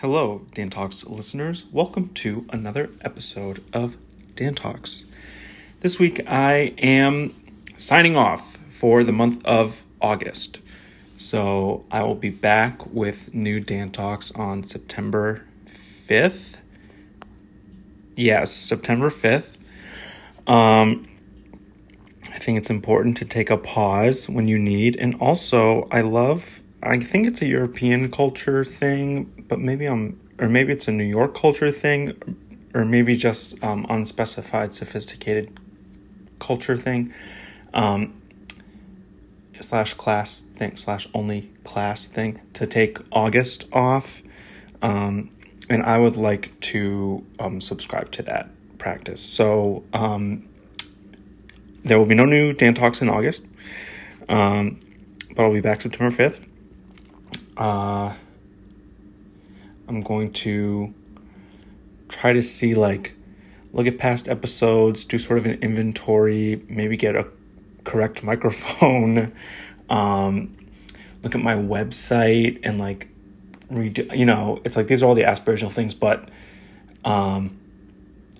Hello, Dan Talks listeners. Welcome to another episode of Dan Talks. This week I am signing off for the month of August. So I will be back with new Dan Talks on September 5th. Yes, September 5th. I think it's important to take a pause when you need. And also, I think it's a European culture thing, but maybe it's a New York culture thing, or maybe just unspecified, sophisticated culture thing, slash class thing, slash only class thing, to take August off. And I would like to subscribe to that practice. So there will be no new Dan Talks in August, but I'll be back September 5th. I'm going to try to see, look at past episodes, do sort of an inventory, maybe get a correct microphone, look at my website and redo, it's these are all the aspirational things, but, I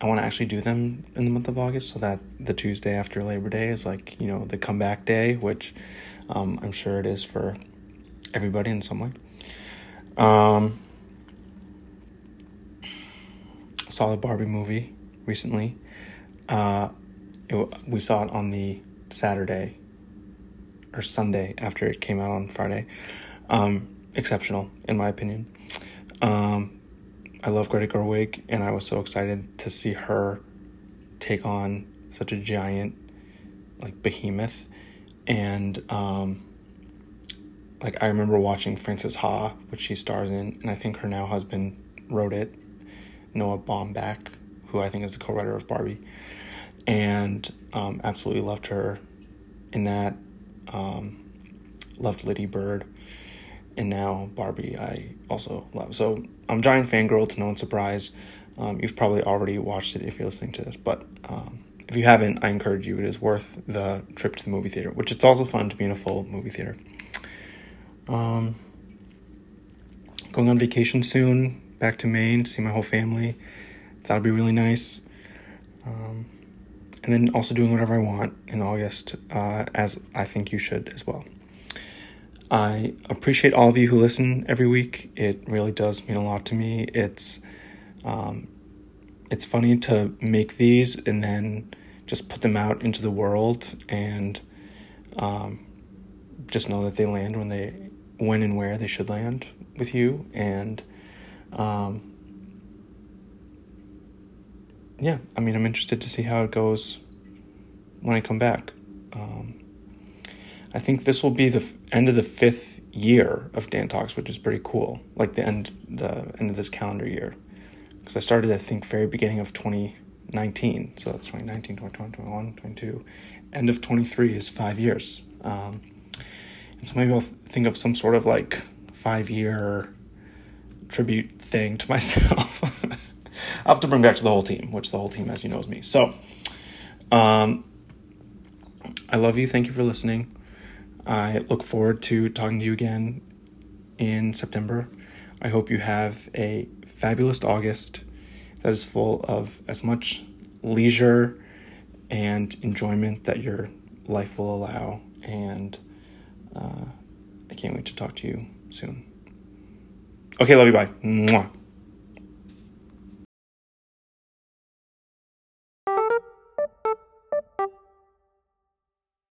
want to actually do them in the month of August so that the Tuesday after Labor Day is the comeback day, which, I'm sure it is for everybody in some way. Saw the Barbie movie recently. We saw it on the Saturday or Sunday after it came out on Friday. Exceptional, in my opinion. I love Greta Gerwig, and I was so excited to see her take on such a giant, behemoth. And, I remember watching Frances Ha, which she stars in, and I think her now husband wrote it, Noah Baumbach, who I think is the co-writer of Barbie, and absolutely loved her in that. Loved Lady Bird, and now Barbie I also love. So I'm a giant fangirl, to no one's surprise. You've probably already watched it if you're listening to this, but if you haven't, I encourage you. It is worth the trip to the movie theater, which it's also fun to be in a full movie theater. Going on vacation soon, back to Maine, see my whole family. That'll be really nice. And then also doing whatever I want in August, as I think you should as well. I appreciate all of you who listen every week. It really does mean a lot to me. It's funny to make these and then just put them out into the world and, just know that they land when and where they should land with you. And, I'm interested to see how it goes when I come back. I think this will be the end of the 5th year of Dan Talks, which is pretty cool. The end of this calendar year. Cause I started, very beginning of 2019. So that's 2019, 2020, 21, 22, end of 23 is 5 years. So maybe I'll think of some sort of 5-year tribute thing to myself. I'll have to bring back to the whole team, which the whole team, as you know, is me. So, I love you. Thank you for listening. I look forward to talking to you again in September. I hope you have a fabulous August that is full of as much leisure and enjoyment that your life will allow. And I can't wait to talk to you soon. Okay, love you, bye. Mwah.